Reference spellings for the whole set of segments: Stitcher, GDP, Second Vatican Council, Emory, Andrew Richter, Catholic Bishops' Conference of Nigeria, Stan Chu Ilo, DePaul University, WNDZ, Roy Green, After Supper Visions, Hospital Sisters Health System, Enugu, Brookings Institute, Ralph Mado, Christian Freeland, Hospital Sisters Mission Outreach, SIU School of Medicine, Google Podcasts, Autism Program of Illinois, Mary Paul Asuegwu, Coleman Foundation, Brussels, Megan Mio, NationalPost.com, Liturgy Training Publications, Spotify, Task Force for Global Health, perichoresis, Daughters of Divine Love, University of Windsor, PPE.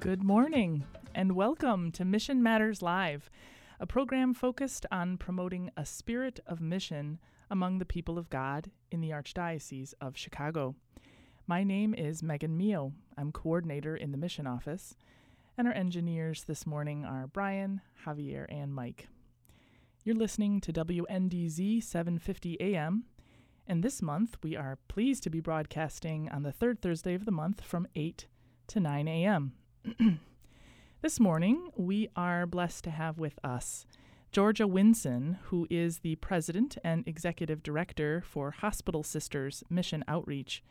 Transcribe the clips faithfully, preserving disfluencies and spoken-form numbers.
Good morning, and welcome to Mission Matters Live, a program focused on promoting a spirit of mission among the people of God in the Archdiocese of Chicago. My name is Megan Mio. I'm coordinator in the mission office, and our engineers this morning are Brian, Javier, and Mike. You're listening to W N D Z seven fifty A M, and this month we are pleased to be broadcasting on the third Thursday of the month from eight to nine A M This morning, we are blessed to have with us Georgia Winson, who is the president and executive director for Hospital Sisters Mission Outreach.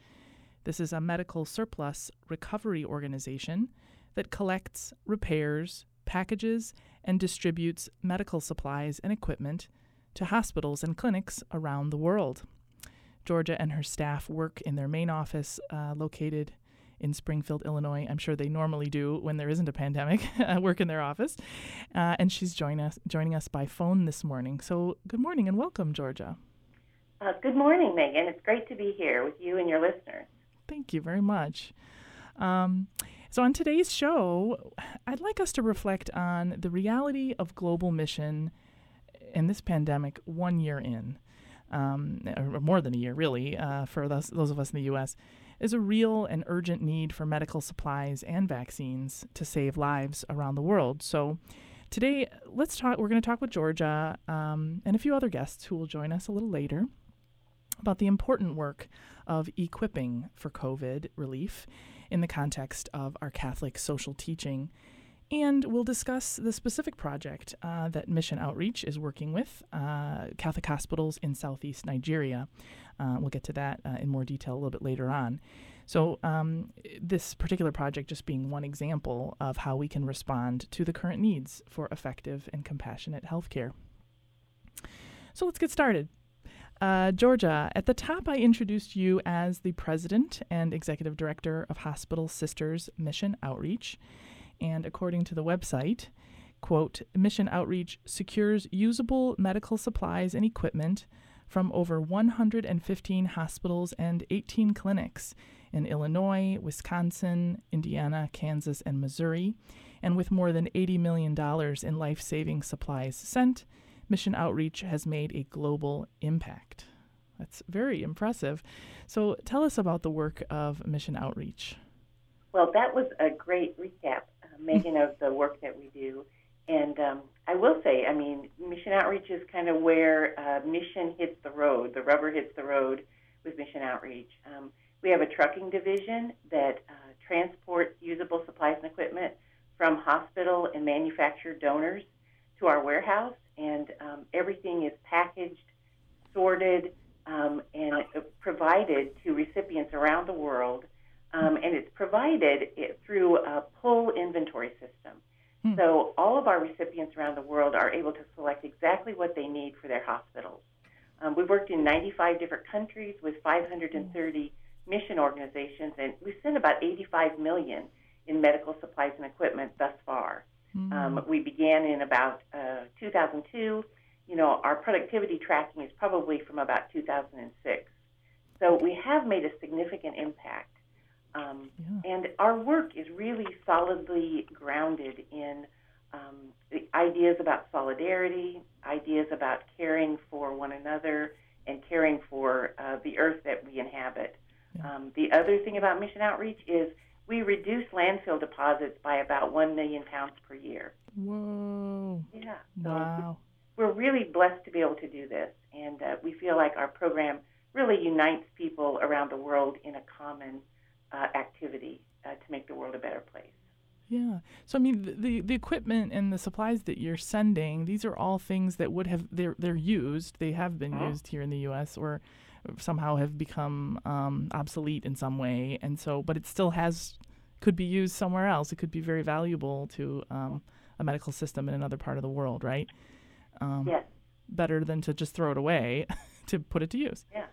This is a medical surplus recovery organization that collects, repairs, packages, and distributes medical supplies and equipment to hospitals and clinics around the world. Georgia and her staff work in their main office uh, located in Springfield, Illinois. I'm sure they normally do when there isn't a pandemic, work in their office. Uh, and she's join us, joining us by phone this morning. So good morning and welcome, Georgia. Uh, good morning, Megan. It's great to be here with you and your listeners. Thank you very much. Um, so on today's show, I'd like us to reflect on the reality of global mission in this pandemic one year in, um, or more than a year, really, uh, for those, those of us in the U S, is a real and urgent need for medical supplies and vaccines to save lives around the world. So today, let's talk. We're going to talk with Georgia um, and a few other guests who will join us a little later about the important work of equipping for COVID relief in the context of our Catholic social teaching. And we'll discuss the specific project uh, that Mission Outreach is working with uh, Catholic hospitals in Southeast Nigeria. Uh, we'll get to that uh, in more detail a little bit later on. So um, this particular project just being one example of how we can respond to the current needs for effective and compassionate health care. So let's get started. Uh, Georgia, at the top, I introduced you as the president and executive director of Hospital Sisters Mission Outreach. And according to the website, quote, Mission Outreach secures usable medical supplies and equipment from over one hundred fifteen hospitals and eighteen clinics in Illinois, Wisconsin, Indiana, Kansas, and Missouri. And with more than eighty million dollars in life-saving supplies sent, Mission Outreach has made a global impact. That's very impressive. So tell us about the work of Mission Outreach. Well, that was a great recap, Megan, of the work that we do. And um, I will say, I mean, Mission Outreach is kind of where uh, mission hits the road, the rubber hits the road with Mission Outreach. Um, we have a trucking division that uh, transports usable supplies and equipment from hospital and manufacturer donors to our warehouse, and um, everything is packaged, sorted, um, and uh, provided to recipients around the world. Um, and it's provided it through a pull inventory system. Hmm. So all of our recipients around the world are able to select exactly what they need for their hospitals. Um, we've worked in ninety-five different countries with five hundred thirty hmm. mission organizations, and we've sent about eighty-five million in medical supplies and equipment thus far. Hmm. Um, we began in about uh, two thousand two. You know, our productivity tracking is probably from about two thousand six. So we have made a significant impact. Um, yeah. And our work is really solidly grounded in um, the ideas about solidarity, ideas about caring for one another and caring for uh, the earth that we inhabit. Yeah. Um, the other thing about mission outreach is we reduce landfill deposits by about one million pounds per year. Whoa. Yeah. So wow. We're really blessed to be able to do this, and uh, we feel like our program really unites people around the world in a common uh, activity uh, to make the world a better place. Yeah. So, I mean, the, the, the equipment and the supplies that you're sending, these are all things that would have, they're, they're used, they have been oh. used here in the U S or somehow have become um, obsolete in some way. And so, but it still has, could be used somewhere else. It could be very valuable to um, a medical system in another part of the world, right? Um, yes. Better than to just throw it away, to put it to use. Yeah.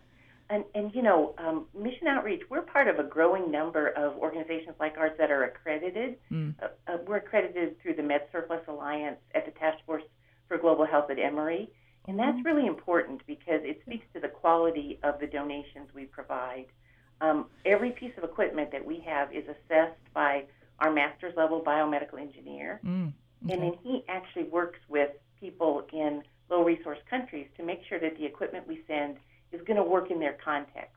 And, and you know, um, Mission Outreach, we're part of a growing number of organizations like ours that are accredited. Mm. Uh, uh, we're accredited through the MedSurplus Alliance at the Task Force for Global Health at Emory. And that's mm. really important because it speaks to the quality of the donations we provide. Um, every piece of equipment that we have is assessed by our master's level biomedical engineer. Mm. Okay. And then he actually works with people in low-resource countries to make sure that the equipment we send is going to work in their context,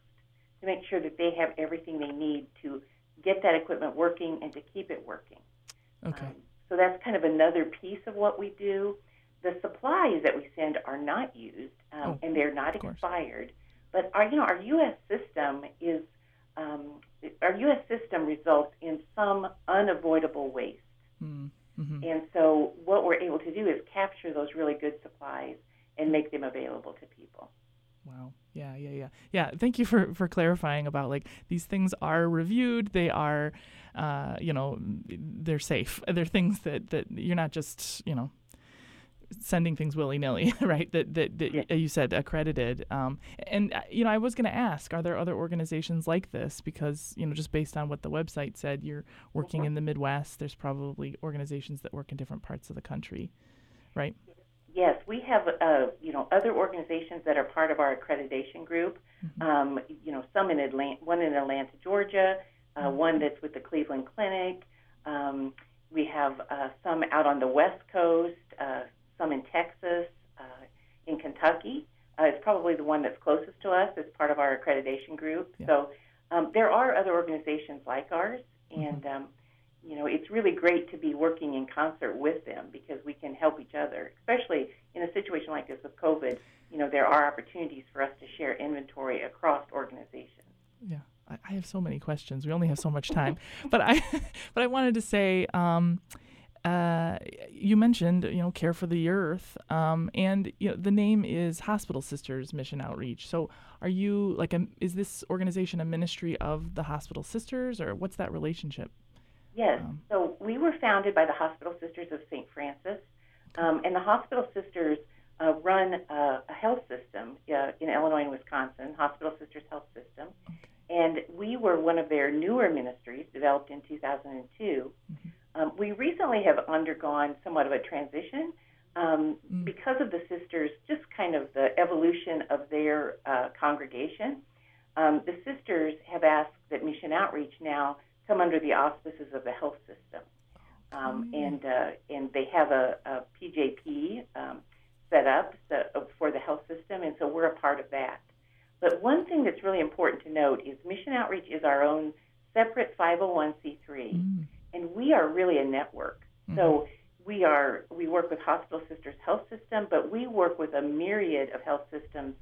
to make sure that they have everything they need to get that equipment working and to keep it working. Okay. Um, so that's kind of another piece of what we do. The supplies that we send are not used, um, oh, and they're not expired. But our, you know, our U S system is um, our U S system results in some unavoidable waste. Mm. Mm-hmm. And so what we're able to do is capture those really good supplies and make them available to people. Wow. Yeah, yeah, yeah. Yeah, thank you for, for clarifying about, like, these things are reviewed. They are, uh, you know, they're safe. They're things that, that you're not just, you know, sending things willy-nilly, right? That that, that yeah. you said accredited. Um, and, you know, I was going to ask, are there other organizations like this? Because, you know, just based on what the website said, you're working mm-hmm. in the Midwest. There's probably organizations that work in different parts of the country, right? Yes, we have, uh, you know, other organizations that are part of our accreditation group. Mm-hmm. Um, you know, some in Atlanta, one in Atlanta, Georgia, uh, mm-hmm. one that's with the Cleveland Clinic. Um, we have uh, some out on the West Coast, uh, some in Texas, uh, in Kentucky. Uh, it's probably the one that's closest to us as part of our accreditation group. Yeah. So um, there are other organizations like ours, and, mm-hmm. um, you know, it's really great to be working in concert with them because we can help each other, especially in a situation like this with COVID. You know, there are opportunities for us to share inventory across organizations. Yeah, I, I have so many questions. We only have so much time. but I but I wanted to say... Um, Uh, you mentioned, you know, care for the earth, um, and you know the name is Hospital Sisters Mission Outreach. So, are you like, a, is this organization a ministry of the Hospital Sisters, or what's that relationship? Yes. Um, so we were founded by the Hospital Sisters of Saint Francis, um, and the Hospital Sisters uh, run a, a health system uh, in Illinois and Wisconsin, Hospital Sisters Health System, okay. and we were one of their newer ministries, developed in two thousand two. Mm-hmm. Um, we recently have undergone somewhat of a transition um, mm. because of the sisters, just kind of the evolution of their uh, congregation. Um, the sisters have asked that Mission Outreach now come under the auspices of the health system. Um, mm. and, uh, and they have a, a P J P um, set up so, uh, for the health system, and so we're a part of that. But one thing that's really important to note is Mission Outreach is our own separate five oh one c three. Mm. And we are really a network. Mm-hmm. So we are we work with Hospital Sisters Health System, but we work with a myriad of health systems,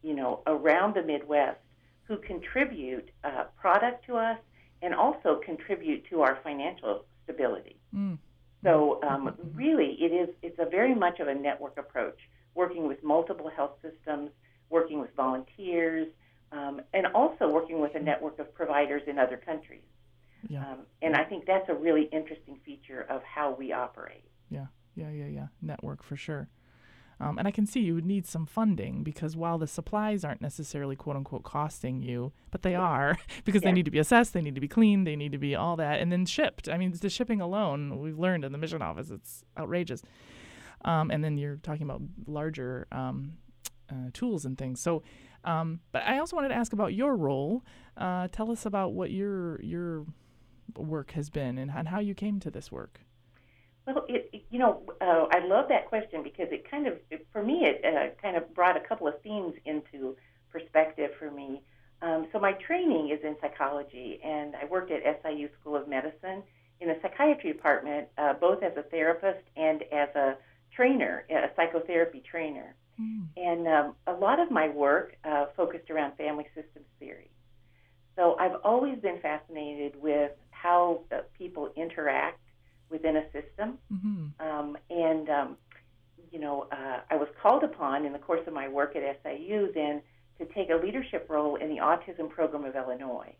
you know, around the Midwest who contribute uh, product to us and also contribute to our financial stability. Mm-hmm. So um, really, it is it's a very much of a network approach, working with multiple health systems, working with volunteers, um, and also working with a network of providers in other countries. Yeah. Um, and I think that's a really interesting feature of how we operate. Yeah, yeah, yeah, yeah. Network for sure. Um, and I can see you would need some funding because while the supplies aren't necessarily quote unquote costing you, but they yeah. are because yeah. they need to be assessed, they need to be cleaned, they need to be all that, and then shipped. I mean, the shipping alone, we've learned in the mission office, it's outrageous. Um, and then you're talking about larger um, uh, tools and things. So, um, but I also wanted to ask about your role. Uh, tell us about what your your work has been and how you came to this work. Well, it, it You know, uh, I love that question because it kind of, for me, it uh, kind of brought a couple of themes into perspective for me. Um, so my training is in psychology, and I worked at S I U School of Medicine in the psychiatry department, uh, both as a therapist and as a trainer, a psychotherapy trainer. Mm. And um, a lot of my work uh, focused around family systems theory. So I've always been fascinated with how uh, people interact within a system. Mm-hmm. um, and, um, you know, uh, I was called upon in the course of my work at S I U then to take a leadership role in the Autism Program of Illinois.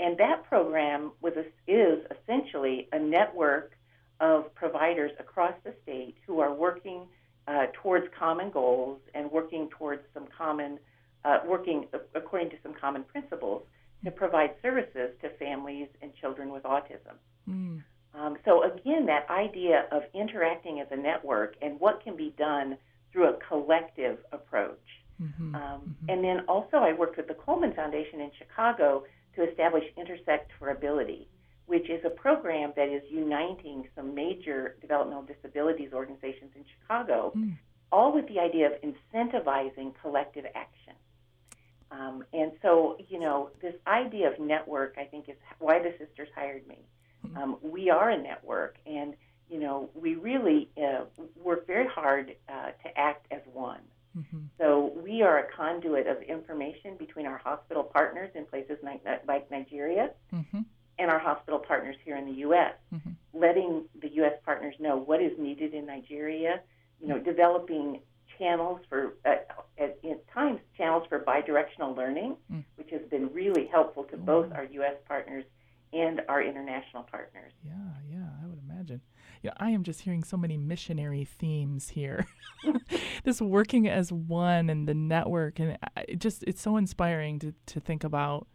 And that program was a, is essentially a network of providers across the state who are working uh, towards common goals and working towards some common, uh, working according to some common principles to provide services to families and children with autism. Mm. Um, so again, that idea of interacting as a network and what can be done through a collective approach. Mm-hmm. Um, mm-hmm. And then also I worked with the Coleman Foundation in Chicago to establish Intersect for Ability, which is a program that is uniting some major developmental disabilities organizations in Chicago, mm. all with the idea of incentivizing collective action. Um, and so, you know, this idea of network, I think, is why the sisters hired me. Um, we are a network, and, you know, we really uh, work very hard uh, to act as one. Mm-hmm. So we are a conduit of information between our hospital partners in places like, like Nigeria mm-hmm. and our hospital partners here in the U S, mm-hmm. letting the U S partners know what is needed in Nigeria, you know, mm-hmm. developing channels for, uh, at, at times, channels for bidirectional learning, mm-hmm. which has been really helpful to oh. both our U S partners and our international partners. Yeah, yeah, I would imagine. Yeah, I am just hearing so many missionary themes here. This working as one and the network, and it just it's so inspiring to, to think about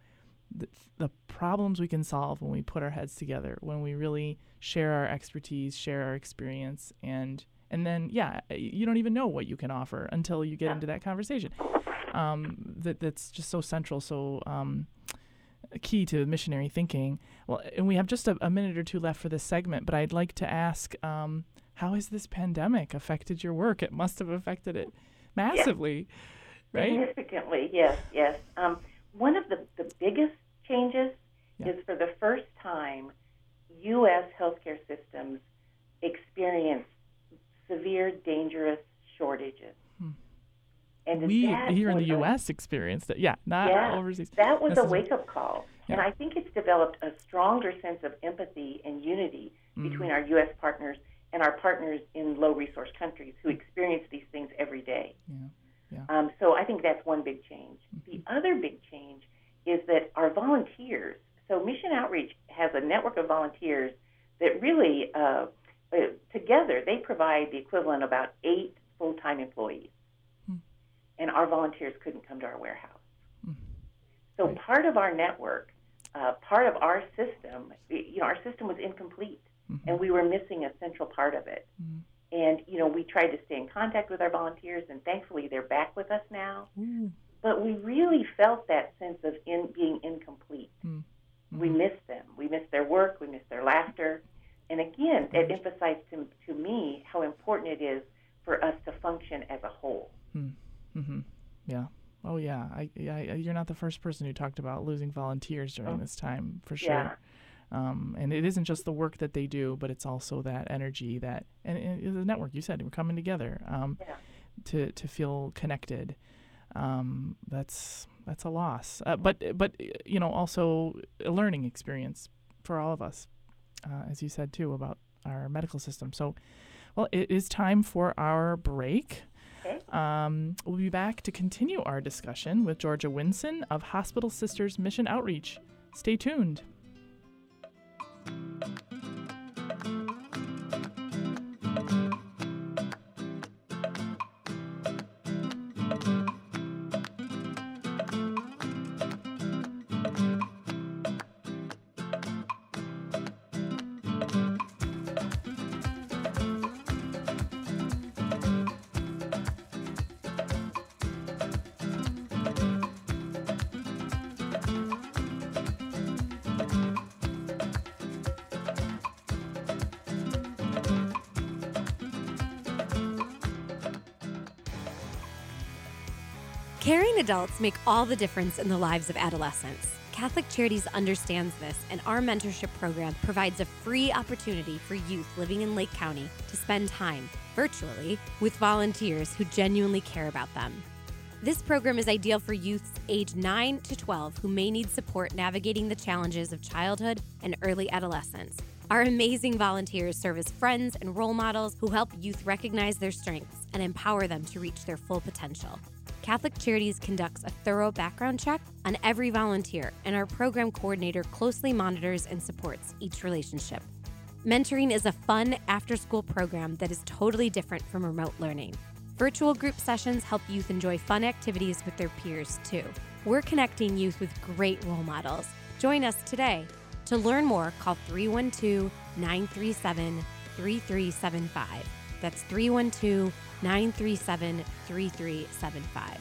the, the problems we can solve when we put our heads together, when we really share our expertise, share our experience, and and then, yeah, you don't even know what you can offer until you get yeah. into that conversation. Um, that that's just so central, so... Um, key to missionary thinking. Well, and we have just a, a minute or two left for this segment, but I'd like to ask, um, how has this pandemic affected your work? It must have affected it massively, yes. right? Significantly, yes, yes. Um, one of the, the biggest changes yeah. is for the first time, U S healthcare systems experience severe, dangerous shortages. Hmm. And we here in the U S experienced it, yeah, not yeah, overseas. That was a wake-up call, yeah. and I think it's developed a stronger sense of empathy and unity mm-hmm. between our U S partners and our partners in low-resource countries who experience these things every day. Yeah. Yeah. Um, so I think that's one big change. Mm-hmm. The other big change is that our volunteers, so Mission Outreach has a network of volunteers that really, uh, uh, together, they provide the equivalent of about eight full-time employees. And our volunteers couldn't come to our warehouse. Mm-hmm. So right. part of our network, uh, part of our system, you know, our system was incomplete, mm-hmm. and we were missing a central part of it. Mm-hmm. And, you know, we tried to stay in contact with our volunteers, and thankfully they're back with us now. Mm-hmm. But we really felt that sense of in, being incomplete. Mm-hmm. We missed them. We missed their work. We missed their laughter. And again, it emphasized to, to me how important it is for us to function as a whole. Mm-hmm. Mm-hmm. Yeah. Oh, yeah. I, I, you're not the first person who talked about losing volunteers during oh. this time, for sure. Yeah. Um, and it isn't just the work that they do, but it's also that energy that, and, and the network, you said, we're coming together um, yeah. to, to feel connected. Um, that's that's a loss. Uh, but, but, you know, also a learning experience for all of us, uh, as you said, too, about our medical system. So, well, it is time for our break. Okay. Um, we'll be back to continue our discussion with Georgia Winson of Hospital Sisters Mission Outreach. Stay tuned. Caring adults make all the difference in the lives of adolescents. Catholic Charities understands this, and our mentorship program provides a free opportunity for youth living in Lake County to spend time, virtually, with volunteers who genuinely care about them. This program is ideal for youths age nine to twelve who may need support navigating the challenges of childhood and early adolescence. Our amazing volunteers serve as friends and role models who help youth recognize their strengths and empower them to reach their full potential. Catholic Charities conducts a thorough background check on every volunteer, and our program coordinator closely monitors and supports each relationship. Mentoring is a fun after-school program that is totally different from remote learning. Virtual group sessions help youth enjoy fun activities with their peers, too. We're connecting youth with great role models. Join us today. To learn more, call three one two, nine three seven, three three seven five. That's three one two, nine three seven, three three seven five.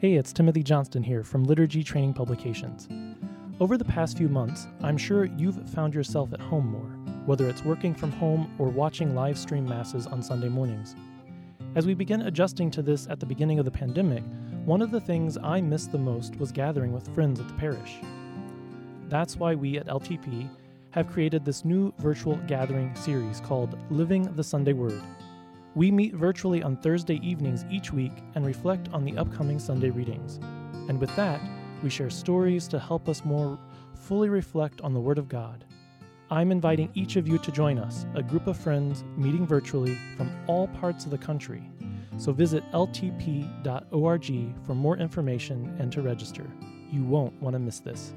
Hey, it's Timothy Johnston here from Liturgy Training Publications. Over the past few months, I'm sure you've found yourself at home more, whether it's working from home or watching live stream masses on Sunday mornings. As we began adjusting to this at the beginning of the pandemic, one of the things I missed the most was gathering with friends at the parish. That's why we at L T P have created this new virtual gathering series called Living the Sunday Word. We meet virtually on Thursday evenings each week and reflect on the upcoming Sunday readings. And with that, we share stories to help us more fully reflect on the Word of God. I'm inviting each of you to join us, a group of friends meeting virtually from all parts of the country. So visit L T P dot org for more information and to register. You won't want to miss this.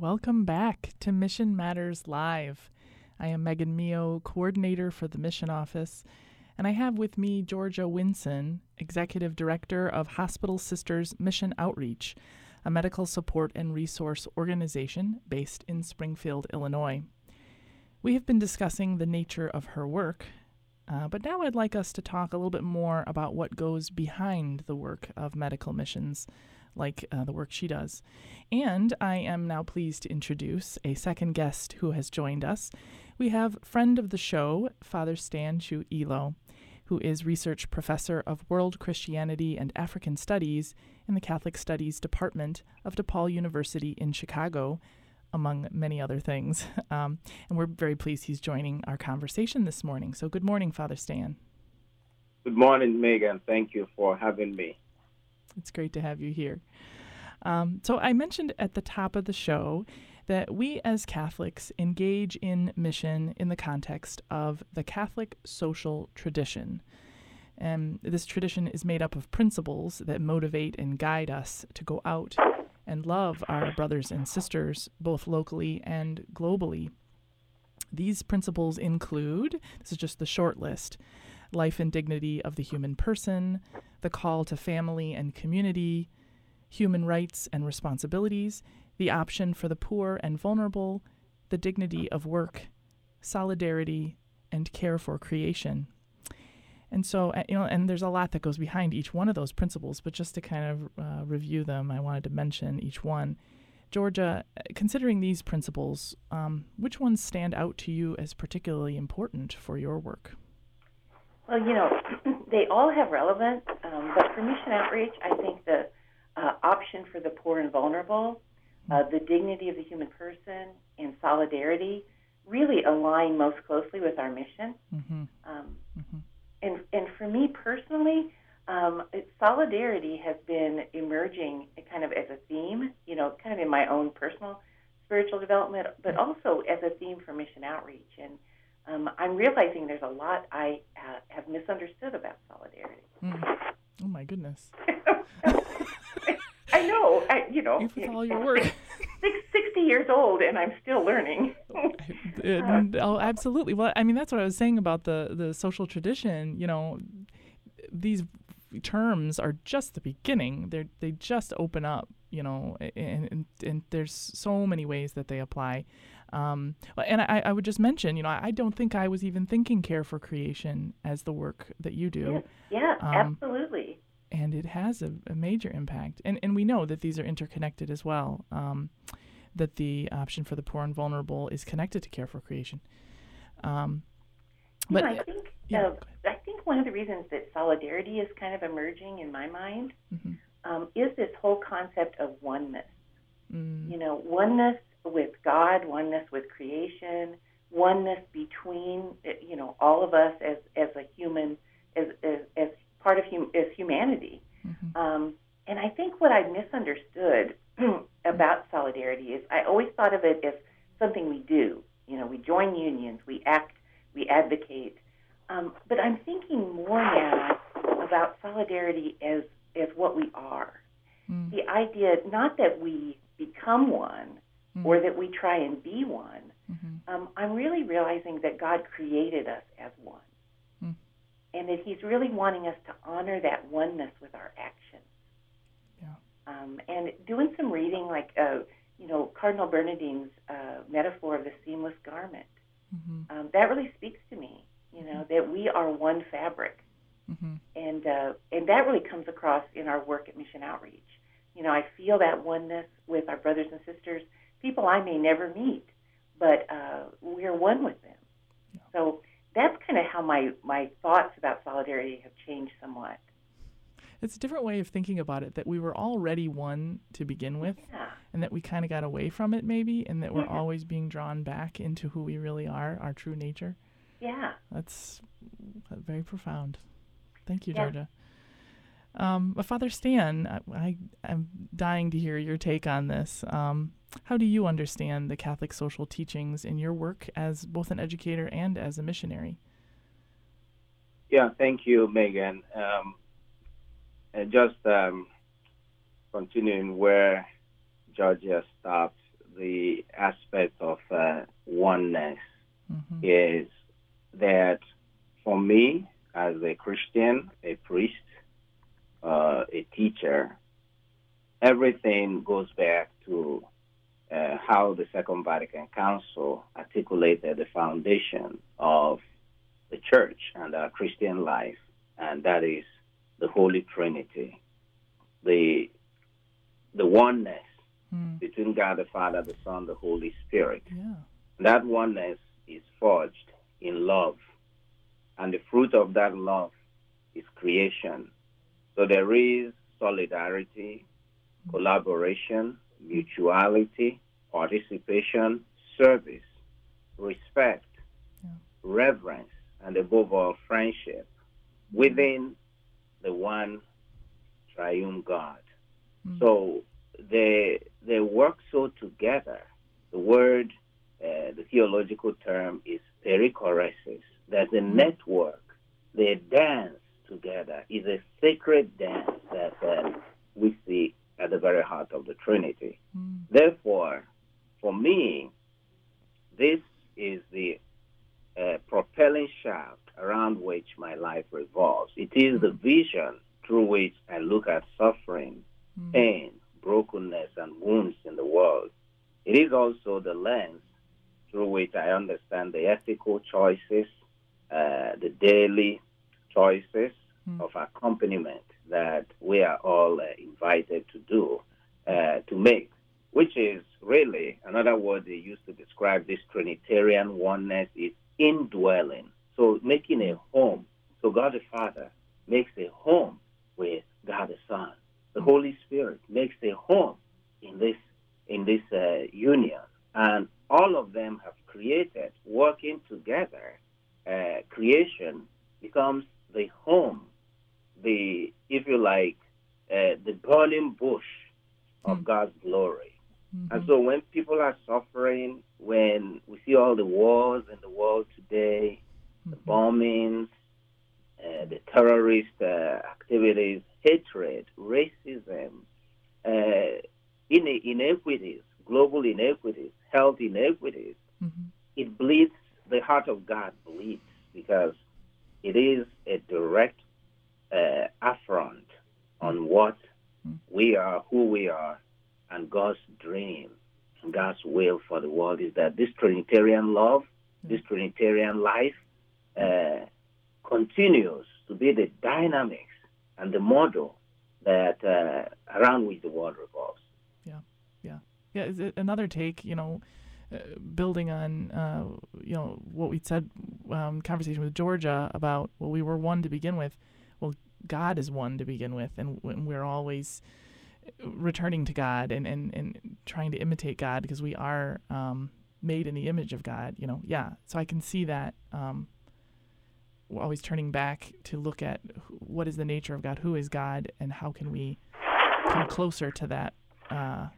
Welcome back to Mission Matters Live. I am Megan Mio, coordinator for the Mission Office, and I have with me Georgia Winson, Executive Director of Hospital Sisters Mission Outreach, a medical support and resource organization based in Springfield, Illinois. We have been discussing the nature of her work, uh, but now I'd like us to talk a little bit more about what goes behind the work of medical missions, like uh, the work she does. And I am now pleased to introduce a second guest who has joined us. We have friend of the show, Father Stan Chu Ilo, who is research professor of world Christianity and African studies in the Catholic Studies Department of DePaul University in Chicago, among many other things. Um, and we're very pleased he's joining our conversation this morning. So good morning, Father Stan. Good morning, Megan. Thank you for having me. It's great to have you here. Um, so I mentioned at the top of the show that we as Catholics engage in mission in the context of the Catholic social tradition. And this tradition is made up of principles that motivate and guide us to go out and love our brothers and sisters, both locally and globally. These principles include, this is just the short list, life and dignity of the human person, the call to family and community, human rights and responsibilities, the option for the poor and vulnerable, the dignity of work, solidarity, and care for creation. And so, you know, and there's a lot that goes behind each one of those principles, but just to kind of uh, review them, I wanted to mention each one. Georgia, considering these principles, um, which ones stand out to you as particularly important for your work? Well, you know, they all have relevance, um, but for mission outreach, I think the uh, option for the poor and vulnerable, uh, the dignity of the human person, and solidarity really align most closely with our mission. Mm-hmm. Um, mm-hmm. And, and for me personally, um, it, solidarity has been emerging kind of as a theme, you know, kind of in my own personal spiritual development, but also as a theme for mission outreach. And um, I'm realizing there's a lot I uh, have misunderstood about solidarity. Mm. Oh, my goodness. I know, I, you know. You with all your work. sixty years old, and I'm still learning. And, oh, absolutely. Well, I mean, that's what I was saying about the, the social tradition. You know, these terms are just the beginning. They they just open up, you know, and, and, and there's so many ways that they apply. Um, and I, I would just mention, you know, I don't think I was even thinking care for creation as the work that you do. Yeah, yeah um, absolutely. And it has a, a major impact. And and we know that these are interconnected as well, um, that the option for the poor and vulnerable is connected to care for creation. Um, but you know, I think yeah, uh, I think one of the reasons that solidarity is kind of emerging in my mind mm-hmm. um, is this whole concept of oneness. Mm. You know, oneness with God, oneness with creation, oneness between, you know, all of us as, as a human, as as, as part of hum- is humanity. Mm-hmm. Um, and I think what I misunderstood about solidarity is I always thought of it as something we do. You know, we join unions, we act, we advocate. Um, but I'm thinking more now about solidarity as, as what we are. Mm. The idea, not that we become one mm. or that we try and be one. Mm-hmm. Um, I'm really realizing that God created us as one. And that he's really wanting us to honor that oneness with our actions. Yeah. Um, and doing some reading, like uh, you know, Cardinal Bernadine's uh, metaphor of the seamless garment, mm-hmm. um, that really speaks to me. You know, mm-hmm. that we are one fabric, mm-hmm. and uh, and that really comes across in our work at Mission Outreach. You know, I feel that oneness with our brothers and sisters, people I may never meet, but uh, we're one with them. Yeah. So. That's kind of how my, my thoughts about solidarity have changed somewhat. It's a different way of thinking about it, that we were already one to begin with, yeah. and that we kind of got away from it maybe, and that yeah. we're always being drawn back into who we really are, our true nature. Yeah. That's very profound. Thank you, yeah. Georgia. Um, Father Stan, I, I, I'm dying to hear your take on this. Um, how do you understand the Catholic social teachings in your work as both an educator and as a missionary? Yeah, thank you, Megan. Um, and just um, continuing where Georgia stopped, the aspect of uh, oneness mm-hmm. is that for me, as a Christian, a priest, Uh, a teacher, everything goes back to uh, how the Second Vatican Council articulated the foundation of the church and our Christian life, and that is the Holy Trinity, the the oneness mm. between God the Father, the Son, the Holy Spirit. Yeah. That oneness is forged in love, and the fruit of that love is creation. So there is solidarity, collaboration, mutuality, participation, service, respect, yeah. reverence, and above all, friendship within the one triune God. Mm-hmm. So they they work so together. The word, uh, the theological term is perichoresis. There's a network. They dance together is a sacred dance that uh, we see at the very heart of the Trinity. Mm. Therefore, for me, this is the uh, propelling shaft around which my life revolves. It is mm. the vision through which I look at suffering, mm. pain, brokenness and wounds in the world. It is also the lens through which I understand the ethical choices, uh, the daily choices mm. of accompaniment that we are all uh, invited to do, uh, to make, which is really, another word they used to describe this Trinitarian oneness is indwelling. So making a home. So God the Father makes a home with God the Son. The mm. Holy Spirit makes a home in this in this uh, union. And all of them have created, working together, uh, creation becomes the home, the, if you like, uh, the burning bush of mm. God's glory. Mm-hmm. And so when people are suffering, when we see all the wars in the world today, mm-hmm. the bombings, uh, the terrorist uh, activities, hatred, racism, uh, inequities, global inequities, health inequities, mm-hmm. it bleeds, the heart of God bleeds, because it is a direct uh, affront on what mm-hmm. we are, who we are, and God's dream and God's will for the world is that this Trinitarian love, mm-hmm. this Trinitarian life uh, continues to be the dynamics and the model that uh, around which the world revolves. Yeah, yeah. Yeah, is it another take, you know, uh, building on, uh, you know, what we said, um, conversation with Georgia about, well, we were one to begin with. Well, God is one to begin with, and we're always returning to God and, and, and trying to imitate God because we are um, made in the image of God, you know. Yeah, so I can see that um, we're always turning back to look at who, what is the nature of God, who is God, and how can we come closer to that uh,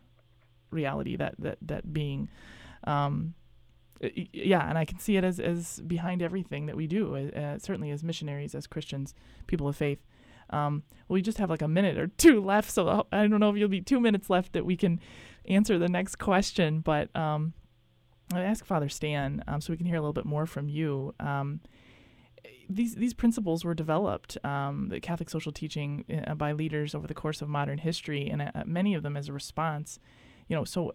reality, that that, that being. Um, yeah, and I can see it as, as behind everything that we do, uh, certainly as missionaries, as Christians, people of faith. Um, we just have like a minute or two left, so I don't know if you'll be two minutes left that we can answer the next question, but um, I ask Father Stan um, so we can hear a little bit more from you. Um, these these principles were developed, um, the Catholic social teaching uh, by leaders over the course of modern history, and uh, many of them as a response. You know, so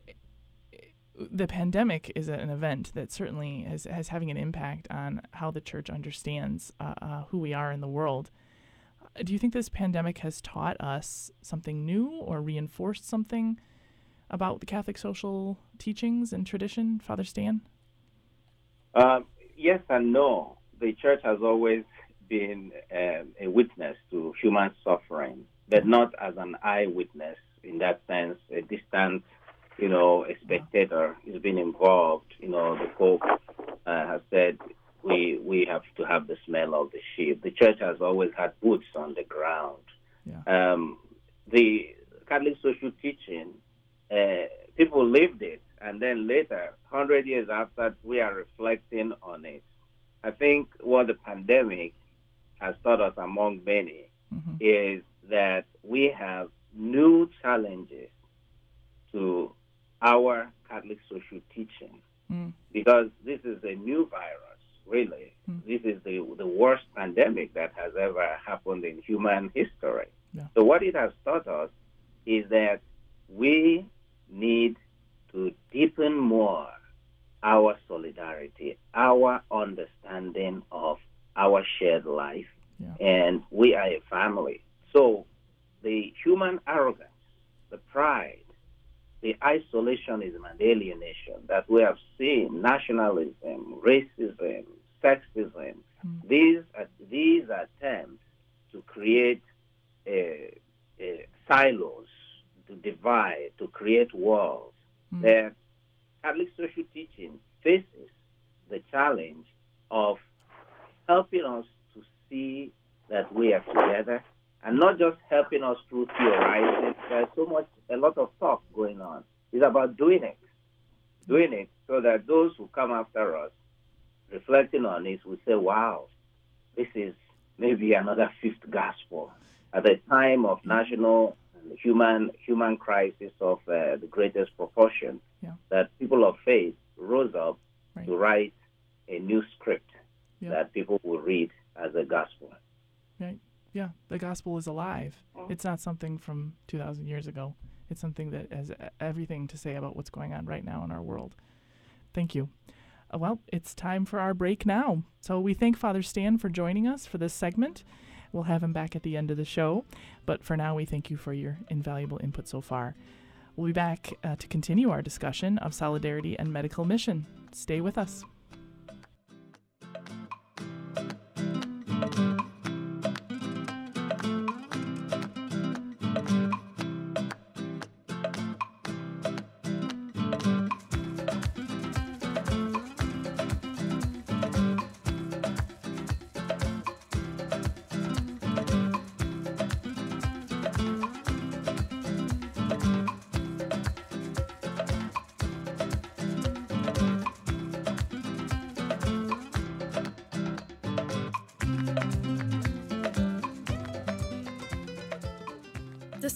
the pandemic is an event that certainly is, is having an impact on how the Church understands uh, uh, who we are in the world. Do you think this pandemic has taught us something new or reinforced something about the Catholic social teachings and tradition, Father Stan? Um, yes and no. The Church has always been um, a witness to human suffering, but not as an eyewitness in that sense, a distant, you know, a spectator has been involved. You know, the Pope uh, has said, We we have to have the smell of the sheep. The Church has always had boots on the ground. Yeah. Um, the Catholic social teaching, uh, people lived it, and then later, one hundred years after, we are reflecting on it. I think what the pandemic has taught us, among many, mm-hmm. is that we have new challenges to our Catholic social teaching, mm. because this is a new virus. Really, mm. this is the the worst pandemic that has ever happened in human history. Yeah. So what it has taught us is that we need to deepen more our solidarity, our understanding of our shared life, yeah. and we are a family. So the human arrogance, the pride, the isolationism and alienation that we have seen, nationalism, racism, sexism, mm. these are, these attempts to create a, a silos, to divide, to create walls. Mm. The Catholic social teaching faces the challenge of helping us to see that we are together, and not just helping us through theorizing. There's so much, a lot of talk going on. It's about doing it, doing it so that those who come after us, reflecting on this, will say, wow, this is maybe another fifth gospel. At the time of national human human crisis of uh, the greatest proportion, yeah. that people of faith rose up right. to write a new script yeah. that people will read as a gospel. Right. Yeah, the gospel is alive. It's not something from two thousand years ago. It's something that has everything to say about what's going on right now in our world. Thank you. Uh, well, it's time for our break now. So we thank Father Stan for joining us for this segment. We'll have him back at the end of the show. But for now, we thank you for your invaluable input so far. We'll be back uh, to continue our discussion of solidarity and medical mission. Stay with us.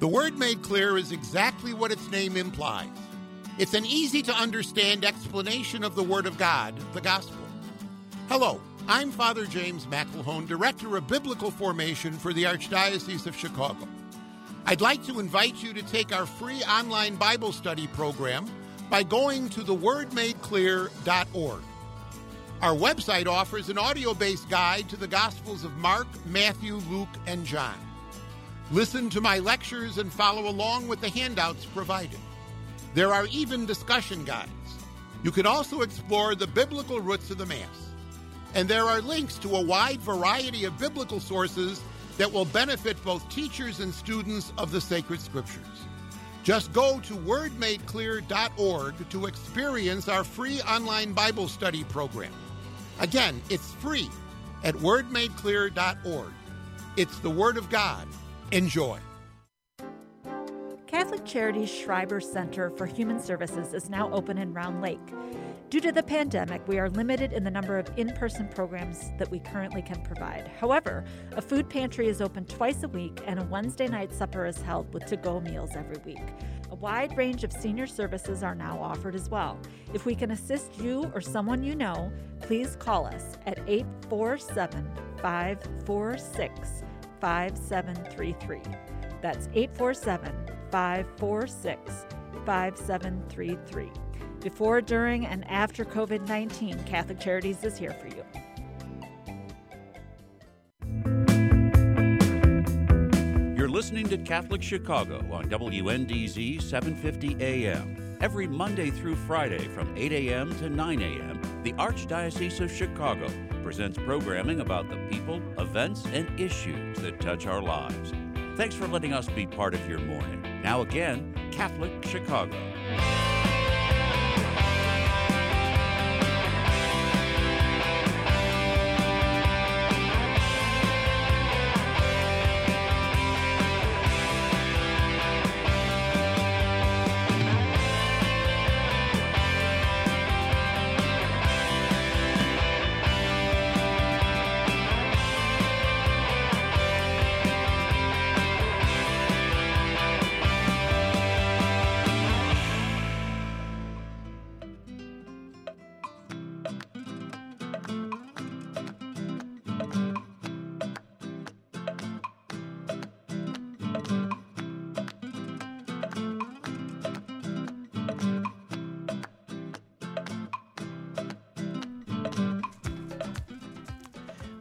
The word made clear is exactly what its name implies. It's an easy-to-understand explanation of the Word of God, the Gospel. Hello, I'm Father James McElhone, Director of Biblical Formation for the Archdiocese of Chicago. I'd like to invite you to take our free online Bible study program by going to the word made clear dot org. Our website offers an audio-based guide to the Gospels of Mark, Matthew, Luke, and John. Listen to my lectures and follow along with the handouts provided. There are even discussion guides. You can also explore the biblical roots of the Mass. And there are links to a wide variety of biblical sources that will benefit both teachers and students of the sacred scriptures. Just go to word made clear dot org to experience our free online Bible study program. Again, it's free at word made clear dot org. It's the Word of God. Enjoy. Catholic Charities Schreiber Center for Human Services is now open in Round Lake. Due to the pandemic, we are limited in the number of in-person programs that we currently can provide. However, a food pantry is open twice a week and a Wednesday night supper is held with to-go meals every week. A wide range of senior services are now offered as well. If we can assist you or someone you know, please call us at eight four seven, five four six, five four six. five seven three three. That's eight four seven, five four six, five seven three three. Before, during, and after COVID nineteen, Catholic Charities is here for you. You're listening to Catholic Chicago on W N D Z seven fifty A M. Every Monday through Friday from eight A M to nine A M, the Archdiocese of Chicago presents programming about the people, events, and issues that touch our lives. Thanks for letting us be part of your morning. Now again, Catholic Chicago.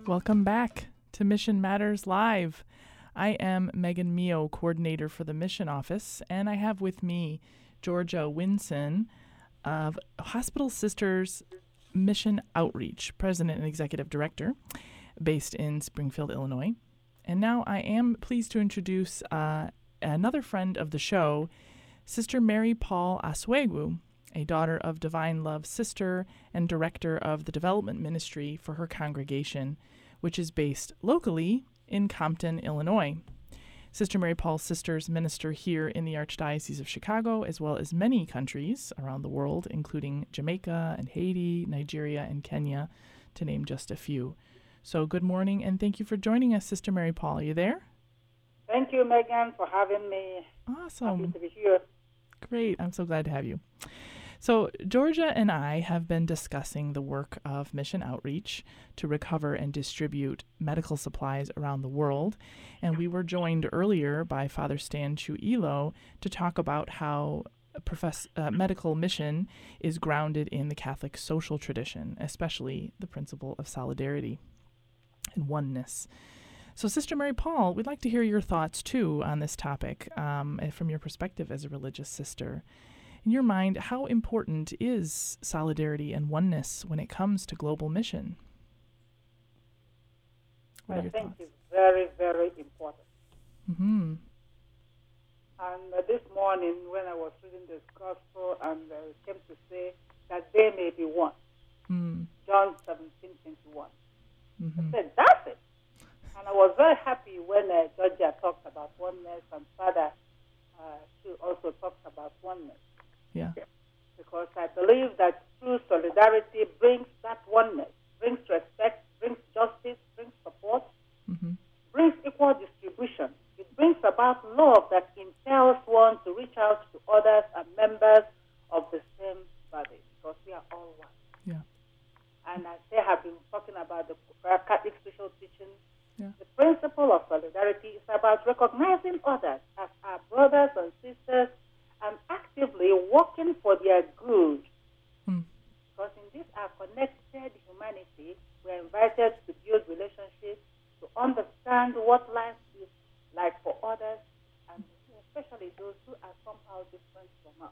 Welcome back to Mission Matters Live. I am Megan Mio, coordinator for the Mission Office, and I have with me Georgia Winson of Hospital Sisters Mission Outreach, President and Executive Director, based in Springfield, Illinois. And now I am pleased to introduce uh, another friend of the show, Sister Mary Paul Asuegwu, a Daughter of Divine Love sister and director of the development ministry for her congregation, which is based locally in Compton, Illinois. Sister Mary Paul's sisters minister here in the Archdiocese of Chicago, as well as many countries around the world, including Jamaica and Haiti, Nigeria and Kenya, to name just a few. So good morning, and thank you for joining us, Sister Mary Paul. Are you there? Thank you, Megan, for having me. Awesome. Happy to be here. Great. I'm so glad to have you. So Georgia and I have been discussing the work of mission outreach to recover and distribute medical supplies around the world. And we were joined earlier by Father Stan Chuilo to talk about how profess, uh, medical mission is grounded in the Catholic social tradition, especially the principle of solidarity and oneness. So Sister Mary Paul, we'd like to hear your thoughts too on this topic um, from your perspective as a religious sister. In your mind, how important is solidarity and oneness when it comes to global mission? What I think thoughts? It's very, very important. Mm-hmm. And uh, this morning when I was reading this gospel, and uh, it came to say that they may be one. Mm. John seventeen twenty-one. Mm-hmm. I said, that's it. And I was very happy when uh, Georgia talked about oneness, and Father, uh, she also talked about oneness. Yeah. Because I believe that true solidarity brings that oneness, brings respect, brings justice, brings support, mm-hmm. brings equal distribution. It brings about love that impels one to reach out to others and members of the same body, because we are all one. Yeah. And as they have been talking about the Catholic social teaching, yeah. the principle of solidarity is about recognizing others as our brothers and sisters, and actively working for their good. Mm. Because in this our connected humanity, we are invited to build relationships, to understand what life is like for others, and especially those who are somehow different from us.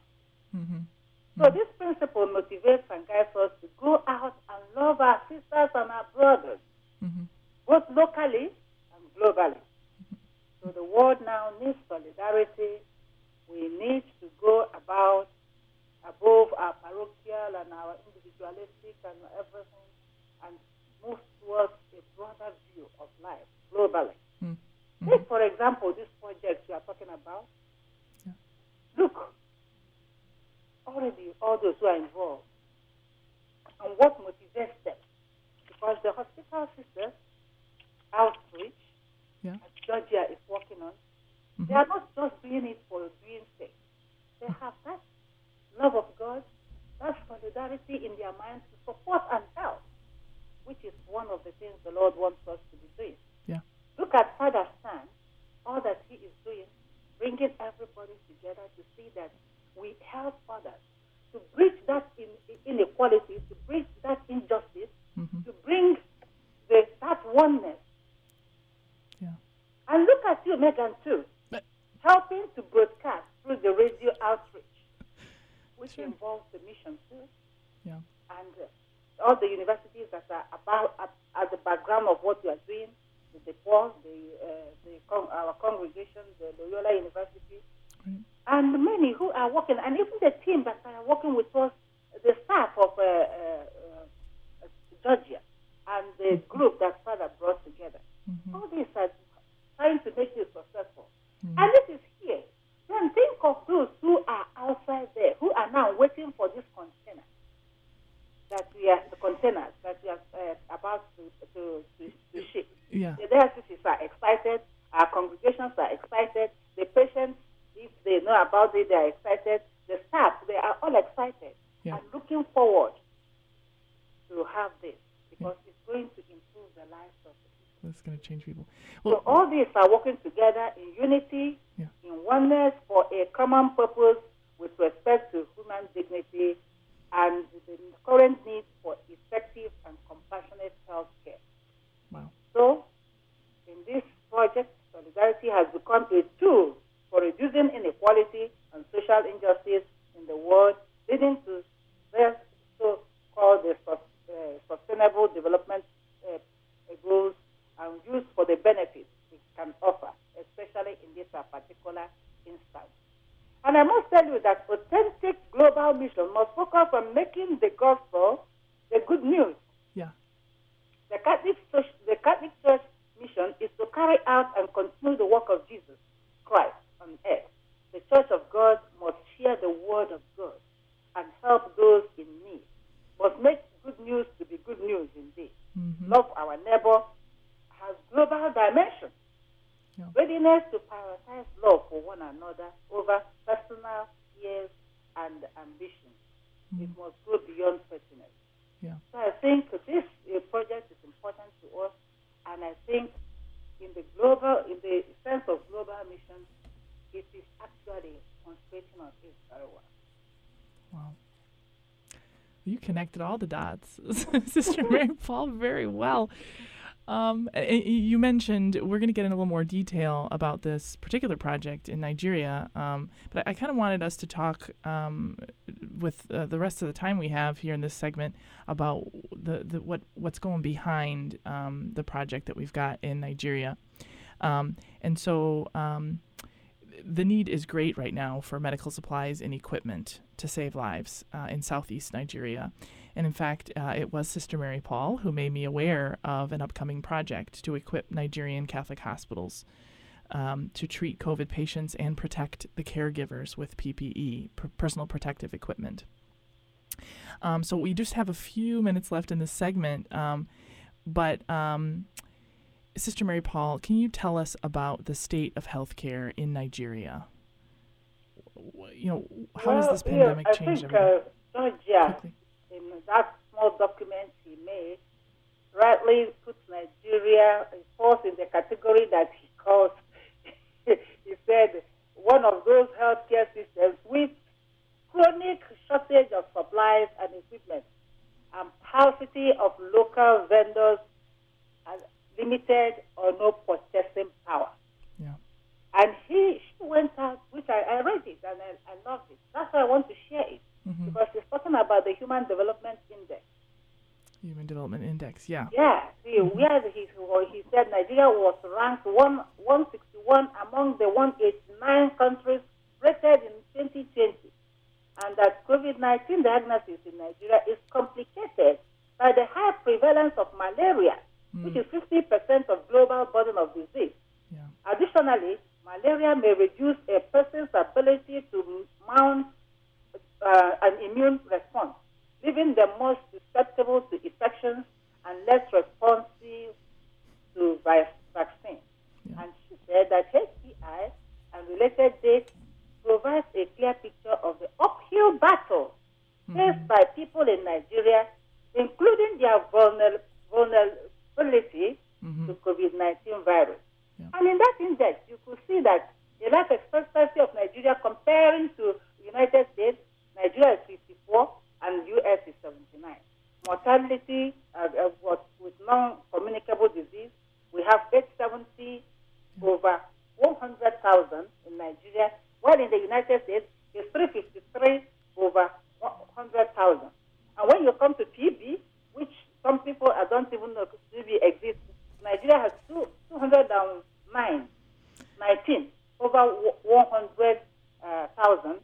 Mm-hmm. Mm-hmm. So this principle motivates and guides us to go out and love our sisters and our brothers, mm-hmm. both locally and globally. Mm-hmm. So the world now needs solidarity. We need to go about above our parochial and our individualistic and everything, and move towards a broader view of life globally. Mm-hmm. Take, for example, this project you are talking about. Yeah. Look, already all those who are involved, and what motivates them, because the hospital sisters outreach yeah. that Georgia is working on, mm-hmm. they are not just doing it for doing sake. They have that love of God, that solidarity in their minds to support and help, which is one of the things the Lord wants us to be doing. Yeah. Look at Father Stan, all that he is doing, bringing everybody together to see that we help others, to bridge that in, inequality, to bridge that injustice, mm-hmm. to bring the, that oneness. Yeah. And look at you, Megan, too. Helping to broadcast through the radio outreach, which sure. involves the mission too, yeah. and uh, all the universities that are about at, at the background of what we are doing, the DePaul, the, uh, the con- our congregation, the Loyola University, mm-hmm. and many who are working, and even the team that are working with us, the staff of uh, uh, uh, Georgia, and the mm-hmm. group that Father brought together. Mm-hmm. All these are trying to make this successful. Mm-hmm. And this is here. Then think of those who are outside there, who are now waiting for this container that we are the containers that we are uh, about to to, to, to ship. Yeah. The dioceses are excited. Our congregations are excited. The patients, if they know about it, they are excited. The staff, they are all excited yeah. and looking forward to have this, because yeah. it's going to improve the lives of the That's going to change people. Well, so all these are working together in unity, yeah. in oneness, for a common purpose with respect to human dignity and the current need for effective and compassionate health care. Wow. So in this project, solidarity has become a tool for reducing inequality and social injustice in the world, leading to the so-called sustainable development goals, and used for the benefits it can offer, especially in this particular instance. And I must tell you that authentic global mission must focus on making the gospel the good news. Yeah. The Catholic, the Catholic Church mission is to carry out and continue the work of Jesus Christ on earth, the Church of God must hear the word of God and help those in need, must make good news to be good news indeed. Mm-hmm. Love our neighbor has global dimension. Yeah. Readiness to prioritize love for one another over personal fears and ambitions. Mm-hmm. It must go beyond personal. Yeah. So I think this uh, project is important to us, and I think in the global, in the sense of global mission, it is actually concentrating on this very well. Wow. You connected all the dots, Sister Mary Paul, very well. Um, you mentioned, we're going to get into a little more detail about this particular project in Nigeria, um, but I, I kind of wanted us to talk um, with uh, the rest of the time we have here in this segment about the, the what what's going behind um, the project that we've got in Nigeria. Um, and so um, the need is great right now for medical supplies and equipment to save lives uh, in southeast Nigeria. And in fact, uh, it was Sister Mary Paul who made me aware of an upcoming project to equip Nigerian Catholic hospitals um, to treat COVID patients and protect the caregivers with P P E, per- personal protective equipment. Um, so we just have a few minutes left in this segment, um, but um, Sister Mary Paul, can you tell us about the state of healthcare in Nigeria? You know, how well, has this pandemic yeah, changed think, everything? Uh, yeah. In that small document he made, rightly puts Nigeria, of course, in the category that he calls, he said, one of those healthcare systems with chronic shortage of supplies and equipment and paucity of local vendors and limited or no purchasing power. Yeah. And he she went out, which I, I read it and I, I loved it. That's why I want to share it. Mm-hmm. Because it's talking about the Human Development Index. Human Development Index, yeah. Yeah. See, mm-hmm. where he, he said Nigeria was ranked one, one sixty-one among the one hundred eighty-nine countries rated in twenty twenty. And that COVID nineteen diagnosis in Nigeria is complicated by the high prevalence of malaria, mm. which is fifty percent of global burden of disease. Yeah. Additionally, malaria may reduce a person's ability to mount Uh, an immune response, leaving them more susceptible to infections and less responsive to vaccines. Yeah. And she said that H P I and related data provides a clear picture of the uphill battle mm-hmm. faced by people in Nigeria, including their vulner- vulnerability mm-hmm. to COVID nineteen virus. Yeah. And in that index, you could see that the life expectancy of Nigeria comparing to United States, Nigeria is fifty-four and U S is seventy-nine. Mortality uh, uh, with non-communicable disease, we have eight hundred seventy mm-hmm. over one hundred thousand in Nigeria, while in the United States it's three hundred fifty-three over one hundred thousand. And when you come to T B, which some people I don't even know T B exists, Nigeria has two, two hundred nine, nineteen over one hundred thousand.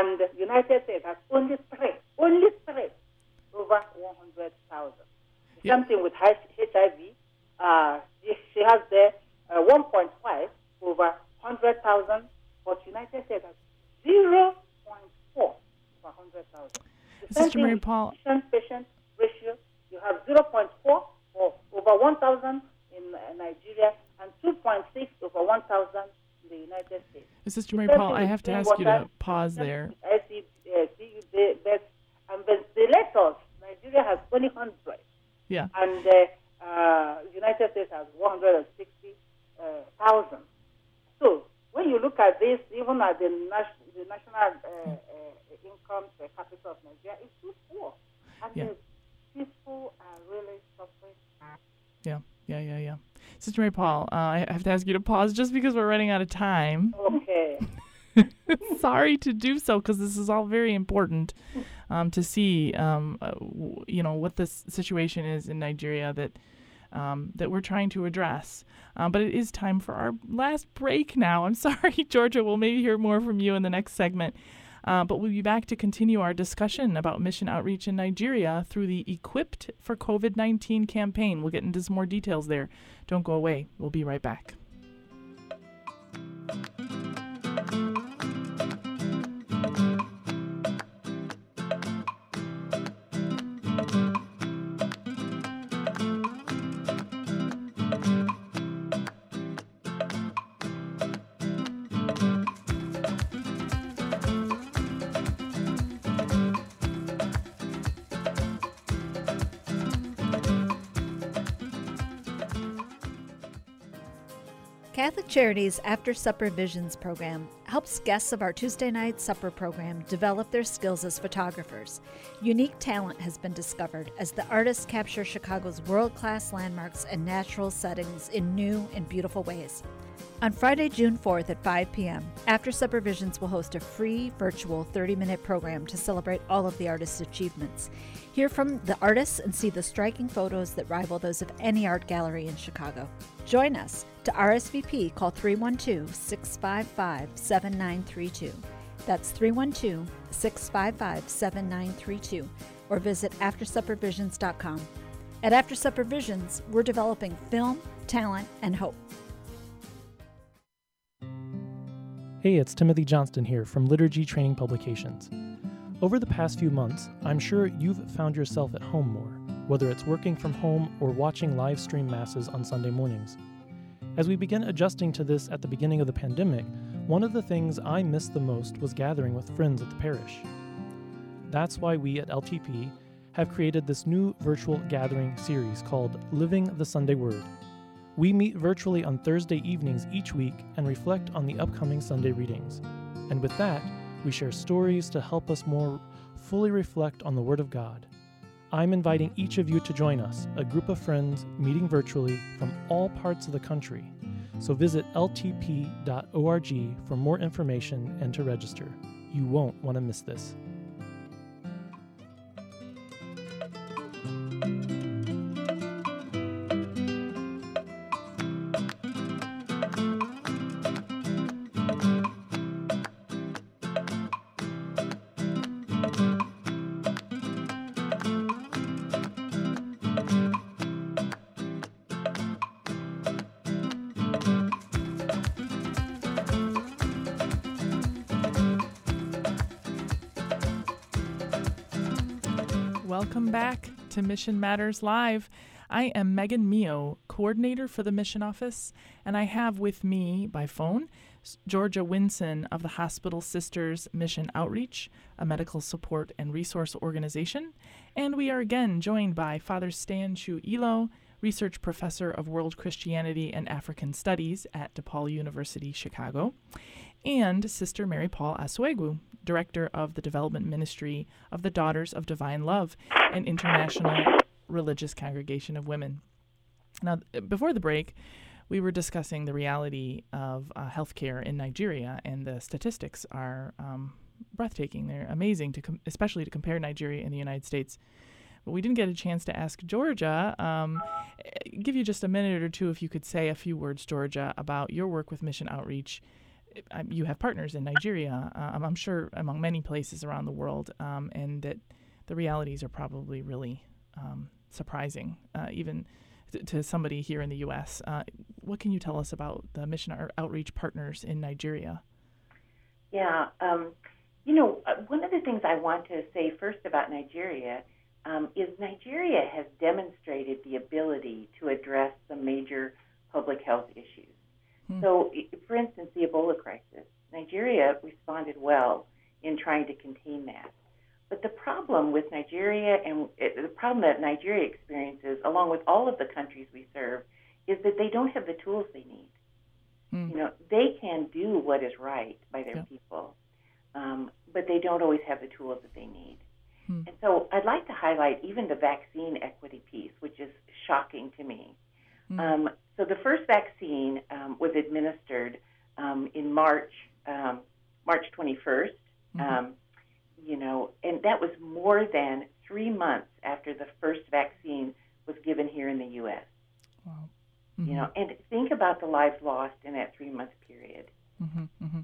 And the United States has only three, only three, over one hundred thousand. Yep. Something with H I V, uh, she has there uh, one point five over one hundred thousand, but United States has zero point four over one hundred thousand. Sister Mary Paul, patient ratio, you have zero point four for over one thousand in uh, Nigeria and two point six over one thousand. The United States. Sister Mary Paul, I have to ask you to pause there. I see, uh, see the best and ventilators. Nigeria has only one hundred. Yeah. And the uh, uh, United States has one hundred sixty thousand. Uh, so when you look at this, even at the, nas- the national uh, uh, income per capita of Nigeria, it's too poor. And yeah. the people are really suffering. Yeah. Yeah, yeah, yeah. Sister Mary Paul, uh, I have to ask you to pause just because we're running out of time. Okay. Sorry to do so because this is all very important um, to see, um, uh, w- you know, what this situation is in Nigeria that um, that we're trying to address. Um, but it is time for our last break now. I'm sorry, Georgia. We'll maybe hear more from you in the next segment. Uh, but we'll be back to continue our discussion about mission outreach in Nigeria through the Equipped for COVID nineteen campaign. We'll get into some more details there. Don't go away. We'll be right back. Catholic Charities' After Supper Visions program helps guests of our Tuesday night supper program develop their skills as photographers. Unique talent has been discovered as the artists capture Chicago's world-class landmarks and natural settings in new and beautiful ways. On Friday, June fourth at five p.m., After Supper Visions will host a free virtual thirty-minute program to celebrate all of the artists' achievements. Hear from the artists and see the striking photos that rival those of any art gallery in Chicago. Join us. To R S V P, call three one two, six five five, seven nine three two. That's three one two, six five five, seven nine three two. Or visit after supper visions dot com. At After Supper Visions, we're developing film, talent, and hope. Hey, it's Timothy Johnston here from Liturgy Training Publications. Over the past few months, I'm sure you've found yourself at home more, whether it's working from home or watching live stream masses on Sunday mornings. As we began adjusting to this at the beginning of the pandemic, one of the things I missed the most was gathering with friends at the parish. That's why we at L T P have created this new virtual gathering series called Living the Sunday Word. We meet virtually on Thursday evenings each week and reflect on the upcoming Sunday readings. And with that, we share stories to help us more fully reflect on the Word of God. I'm inviting each of you to join us, a group of friends meeting virtually from all parts of the country. So visit l t p dot org for more information and to register. You won't want to miss this. Welcome back to Mission Matters Live. I am Megan Mio, coordinator for the Mission Office, and I have with me by phone Georgia Winson of the Hospital Sisters Mission Outreach, a medical support and resource organization. And we are again joined by Father Stan Chu Ilo, research professor of world Christianity and African studies at DePaul University, Chicago, and Sister Mary Paul Asuegwu, director of the development ministry of the Daughters of Divine Love, an international religious congregation of women. Now, before the break, we were discussing the reality of uh, healthcare in Nigeria, and the statistics are um, breathtaking. They're amazing, to com- especially to compare Nigeria and the United States. But we didn't get a chance to ask Georgia. Um, give you just a minute or two, if you could say a few words, Georgia, about your work with Mission Outreach. You have partners in Nigeria, um, I'm sure among many places around the world, um, and that the realities are probably really um, surprising, uh, even th- to somebody here in the U S. Uh, what can you tell us about the Mission Outreach partners in Nigeria? Yeah, um, you know, one of the things I want to say first about Nigeria um, is Nigeria has demonstrated the ability to address some major public health issues. So, for instance, the Ebola crisis, Nigeria responded well in trying to contain that. But the problem with Nigeria and the problem that Nigeria experiences, along with all of the countries we serve, is that they don't have the tools they need. Mm. You know, they can do what is right by their yeah. people, um, but they don't always have the tools that they need. Mm. And so I'd like to highlight even the vaccine equity piece, which is shocking to me. Mm. Um, So the first vaccine um, was administered um, in March, um, March twenty-first, mm-hmm. um, you know, and that was more than three months after the first vaccine was given here in the U S. Wow. Mm-hmm. You know, and think about the lives lost in that three-month period. Mm-hmm. Mm-hmm.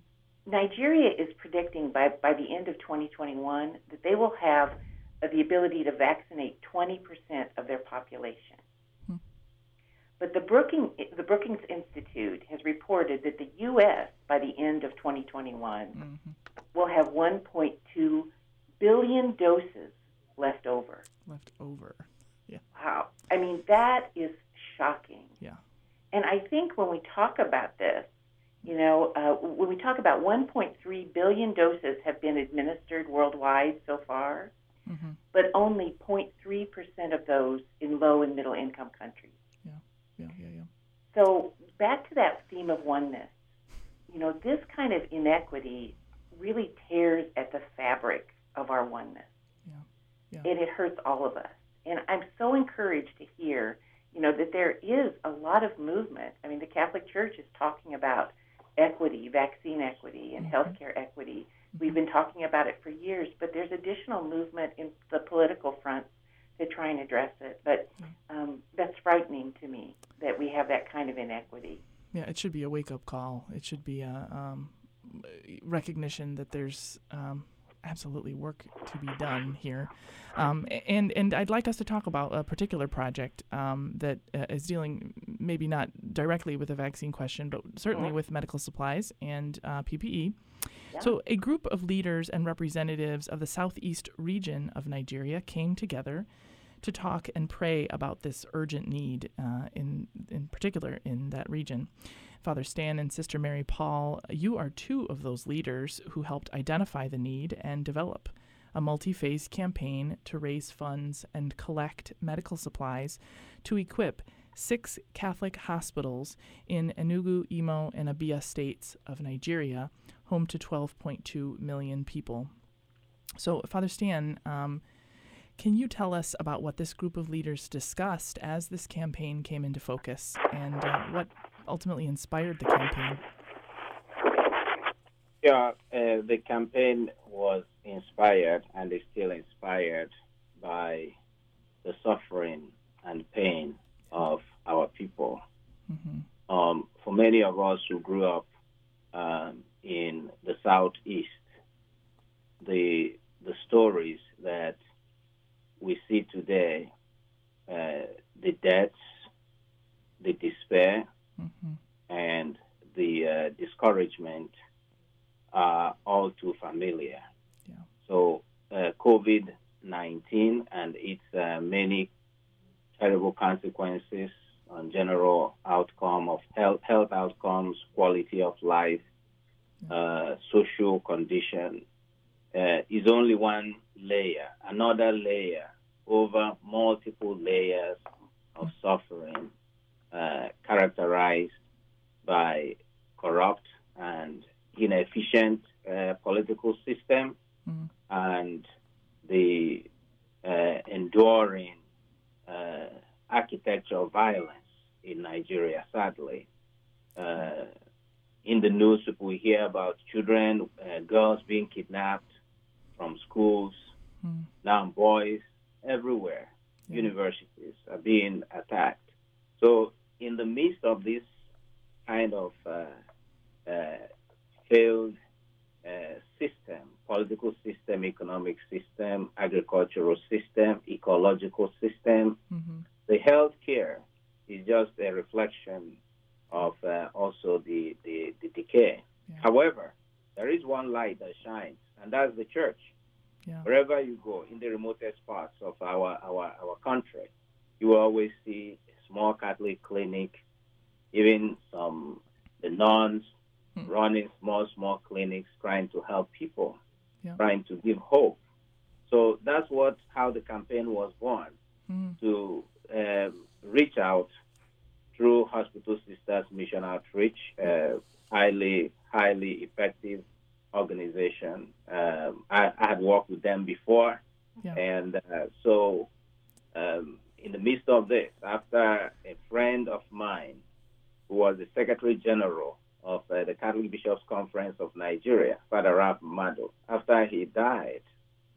Nigeria is predicting by, by the end of twenty twenty-one that they will have uh, the ability to vaccinate twenty percent of their population. But the Brookings, the Brookings Institute has reported that the U S by the end of twenty twenty-one mm-hmm. will have one point two billion doses left over. Left over, yeah. Wow. I mean, that is shocking. Yeah. And I think when we talk about this, you know, uh, when we talk about one point three billion doses have been administered worldwide so far, mm-hmm. but only zero point three percent of those in low and middle income countries. Yeah, yeah, yeah. So back to that theme theme of oneness. You know, this kind of inequity really tears at the fabric of our oneness. Yeah. Yeah. And it hurts all of us. And I'm so encouraged to hear, you know, that there is a lot of movement. I mean, the Catholic Church is talking about equity, vaccine equity, and mm-hmm. healthcare equity. Mm-hmm. We've been talking about it for years, but there's additional movement in the political front to try and address it. But um, that's frightening to me that we have that kind of inequity. Yeah, it should be a wake-up call. It should be a um, recognition that there's um, absolutely work to be done here. Um, and, and I'd like us to talk about a particular project um, that uh, is dealing maybe not directly with the vaccine question, but certainly yeah. with medical supplies and uh, P P E. Yeah. So a group of leaders and representatives of the southeast region of Nigeria came together to talk and pray about this urgent need, uh, in in particular in that region. Father Stan and Sister Mary Paul, you are two of those leaders who helped identify the need and develop a multi-phase campaign to raise funds and collect medical supplies to equip six Catholic hospitals in Enugu, Imo, and Abia states of Nigeria, home to twelve point two million people. So, Father Stan, um, can you tell us about what this group of leaders discussed as this campaign came into focus, and uh, what ultimately inspired the campaign? Yeah, uh, the campaign was inspired and is still inspired by the suffering and pain of our people. Mm-hmm. Um, for many of us who grew up um, in the Southeast, the the stories that we see today, uh, the deaths, the despair, mm-hmm. and the uh, discouragement are all too familiar. Yeah. So uh, COVID nineteen and its uh, many terrible consequences on general outcome of health, health outcomes, quality of life, yeah. uh, social condition, Uh, is only one layer, another layer over multiple layers of suffering uh, characterized by corrupt and inefficient uh, political system mm. and the uh, enduring uh, architecture of violence in Nigeria, sadly. Uh, in the news, we hear about children, uh, girls being kidnapped, from schools, mm. now boys everywhere, yeah. universities are being attacked. So in the midst of this kind of uh, uh, failed uh, system, political system, economic system, agricultural system, ecological system, mm-hmm. the health care is just a reflection of uh, also the, the, the decay. Yeah. However, there is one light that shines, and that's the church. Yeah. Wherever you go, in the remotest parts of our, our, our country, you will always see a small Catholic clinic, even some the nuns mm. running small, small clinics trying to help people, yeah. trying to give hope. So that's what how the campaign was born, mm. to um, reach out through Hospital Sisters Mission Outreach, uh, highly, highly effective organization. Um, I, I had worked with them before. Yeah. And uh, so um, in the midst of this, after a friend of mine who was the Secretary General of uh, the Catholic Bishops' Conference of Nigeria, Father Ralph Mado, after he died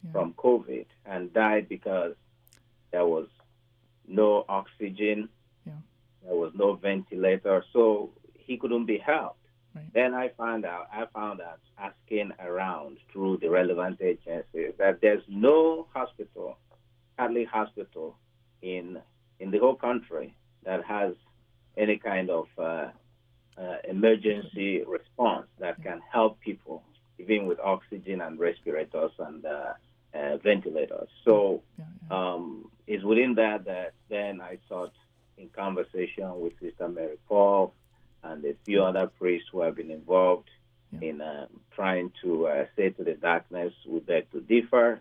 yeah. from COVID and died because there was no oxygen, yeah. there was no ventilator, so he couldn't be helped. Right. Then I found out, I found out asking around through the relevant agencies that there's no hospital, Catholic hospital in in the whole country that has any kind of uh, uh, emergency response that can help people, even with oxygen and respirators and uh, uh, ventilators. So um, it's within that that then I sought in conversation with Sister Mary Paul and a few other priests who have been involved yeah. in uh, trying to uh, say to the darkness, we beg to differ.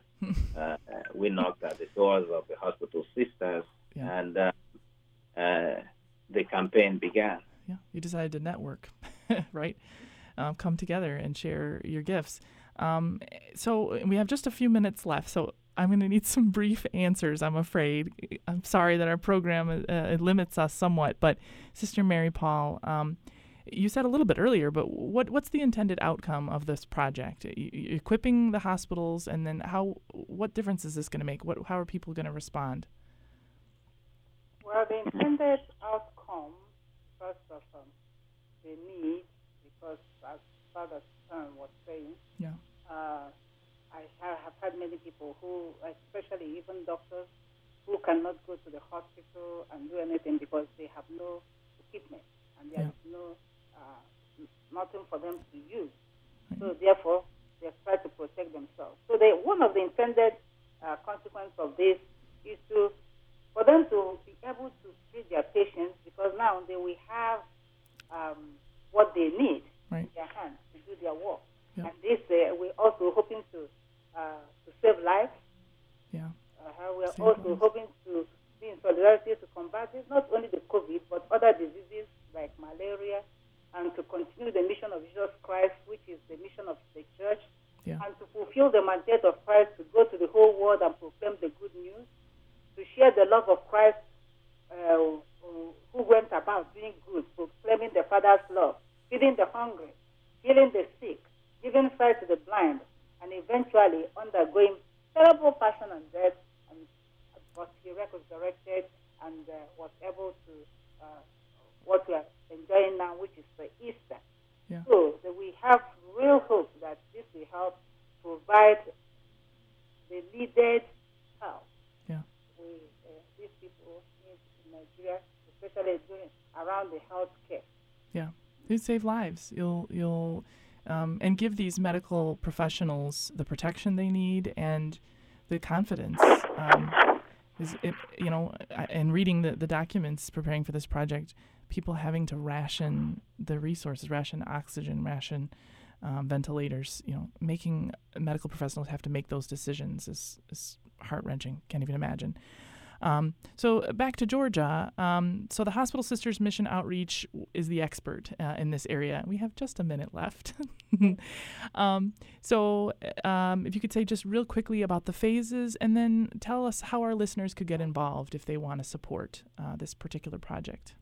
uh, we knocked at the doors of the hospital sisters, yeah. and uh, uh, the campaign began. yeah, you decided to network, right? Um, come together and share your gifts. Um, so we have just a few minutes left, so I'm going to need some brief answers, I'm afraid. I'm sorry that our program uh, limits us somewhat, but Sister Mary Paul, um, you said a little bit earlier, but what what's the intended outcome of this project? E- equipping the hospitals, and then how? What difference is this going to make? What? How are people going to respond? Well, the intended outcome, first of all, the need, because as Father Stern was saying, yeah. uh, I have had many people who, especially even doctors, who cannot go to the hospital and do anything because they have no equipment and there yeah. is no uh, nothing for them to use. Right. So therefore, they try to protect themselves. So they, one of the intended uh, consequences of this is to for them to be able to treat their patients, because now they will have um, what they need right. in their hands to do their work. Yep. And this, uh, we're also hoping to uh, to save lives. Yeah. Uh, we're save also lives. hoping to be in solidarity to combat this, not only the COVID, but other diseases like malaria, and to continue the mission of Jesus Christ, which is the mission of the church, yeah. and to fulfill the mandate of Christ to go to the whole world and proclaim the good news, to share the love of Christ uh, who went about doing good, proclaiming the Father's love, feeding the hungry, healing the sick, giving sight to the blind, and eventually undergoing terrible passion and death, and but he resurrected and uh, was able to uh, what we are enjoying now, which is the Easter. Yeah. So that we have real hope that this will help provide the needed help. Yeah. We, uh, these people in Nigeria, especially during, around the health care. Yeah, you save lives. You'll you'll. Um, and give these medical professionals the protection they need and the confidence. Um, is it, you know, in reading the, the documents preparing for this project, people having to ration the resources, ration oxygen, ration um, ventilators, you know, making medical professionals have to make those decisions is, is heart-wrenching. Can't even imagine. Um, so back to Georgia. Um, so the Hospital Sisters Mission Outreach is the expert uh, in this area. We have just a minute left. um, so um, if you could say just real quickly about the phases, and then tell us how our listeners could get involved if they want to support uh, this particular project.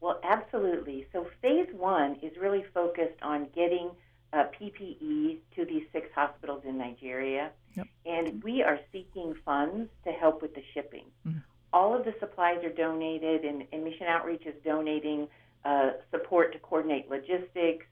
Well, absolutely. So phase one is really focused on getting uh, P P E to these six hospitals in Nigeria. Yep. And we are seeking funds to help with the shipping. Mm-hmm. All of the supplies are donated, and, and Mission Outreach is donating uh, support to coordinate logistics.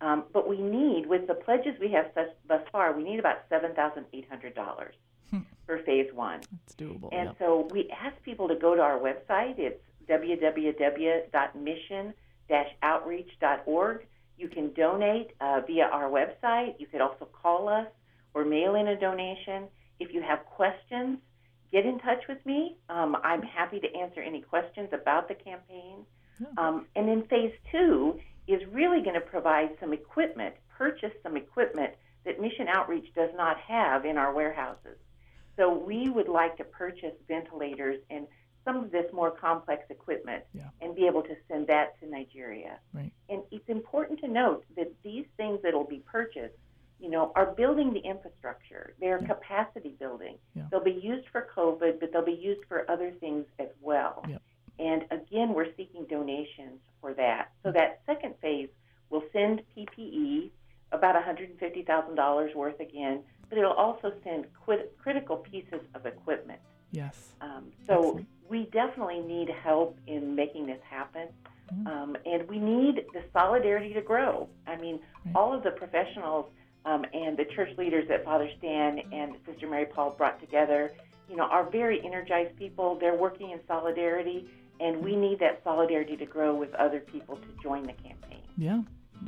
Um, but we need, with the pledges we have such, thus far, we need about seven thousand eight hundred dollars hmm. for phase one. That's doable. And yep. so we ask people to go to our website. It's w w w dot mission dash outreach dot org. You can donate uh, via our website. You could also call us or mail in a donation. If you have questions, get in touch with me. Um, I'm happy to answer any questions about the campaign. Um, and then phase two is really going to provide some equipment, purchase some equipment that Mission Outreach does not have in our warehouses. So we would like to purchase ventilators and some of this more complex equipment yeah. and be able to send that to Nigeria. Right. And it's important to note that these things that will be purchased, you know, are building the infrastructure. They're yeah. capacity building. Yeah. They'll be used for COVID, but they'll be used for other things as well. Yeah. And again, we're seeking donations for that. So mm-hmm. that second phase will send P P E, about one hundred fifty thousand dollars worth again, but it'll also send quit- critical pieces of equipment. Yes. Um, so Excellent. We definitely need help in making this happen. Mm-hmm. Um, and we need the solidarity to grow. I mean, right. all of the professionals Um, and the church leaders that Father Stan and Sister Mary Paul brought together, you know, are very energized people. They're working in solidarity, and we need that solidarity to grow with other people to join the campaign. Yeah,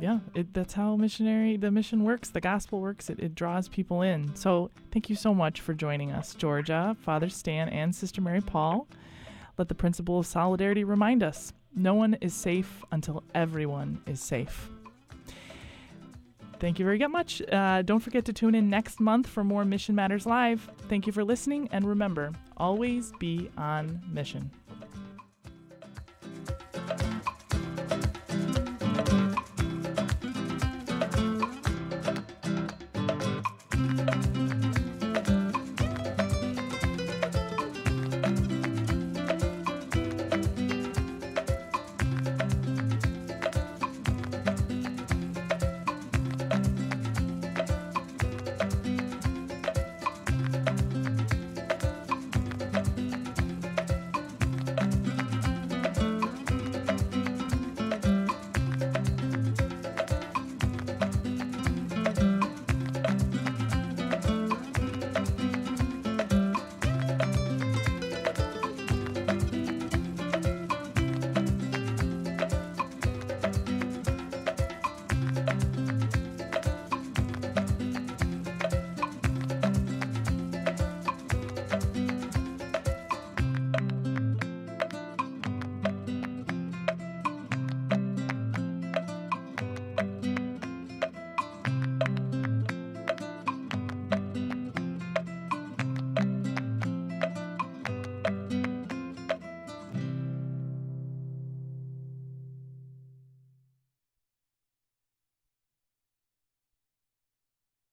yeah. It, that's how missionary, the mission works. The gospel works. It, it draws people in. So thank you so much for joining us, Georgia, Father Stan, and Sister Mary Paul. Let the principle of solidarity remind us, no one is safe until everyone is safe. Thank you very much. Uh, don't forget to tune in next month for more Mission Matters Live. Thank you for listening, and remember, always be on mission.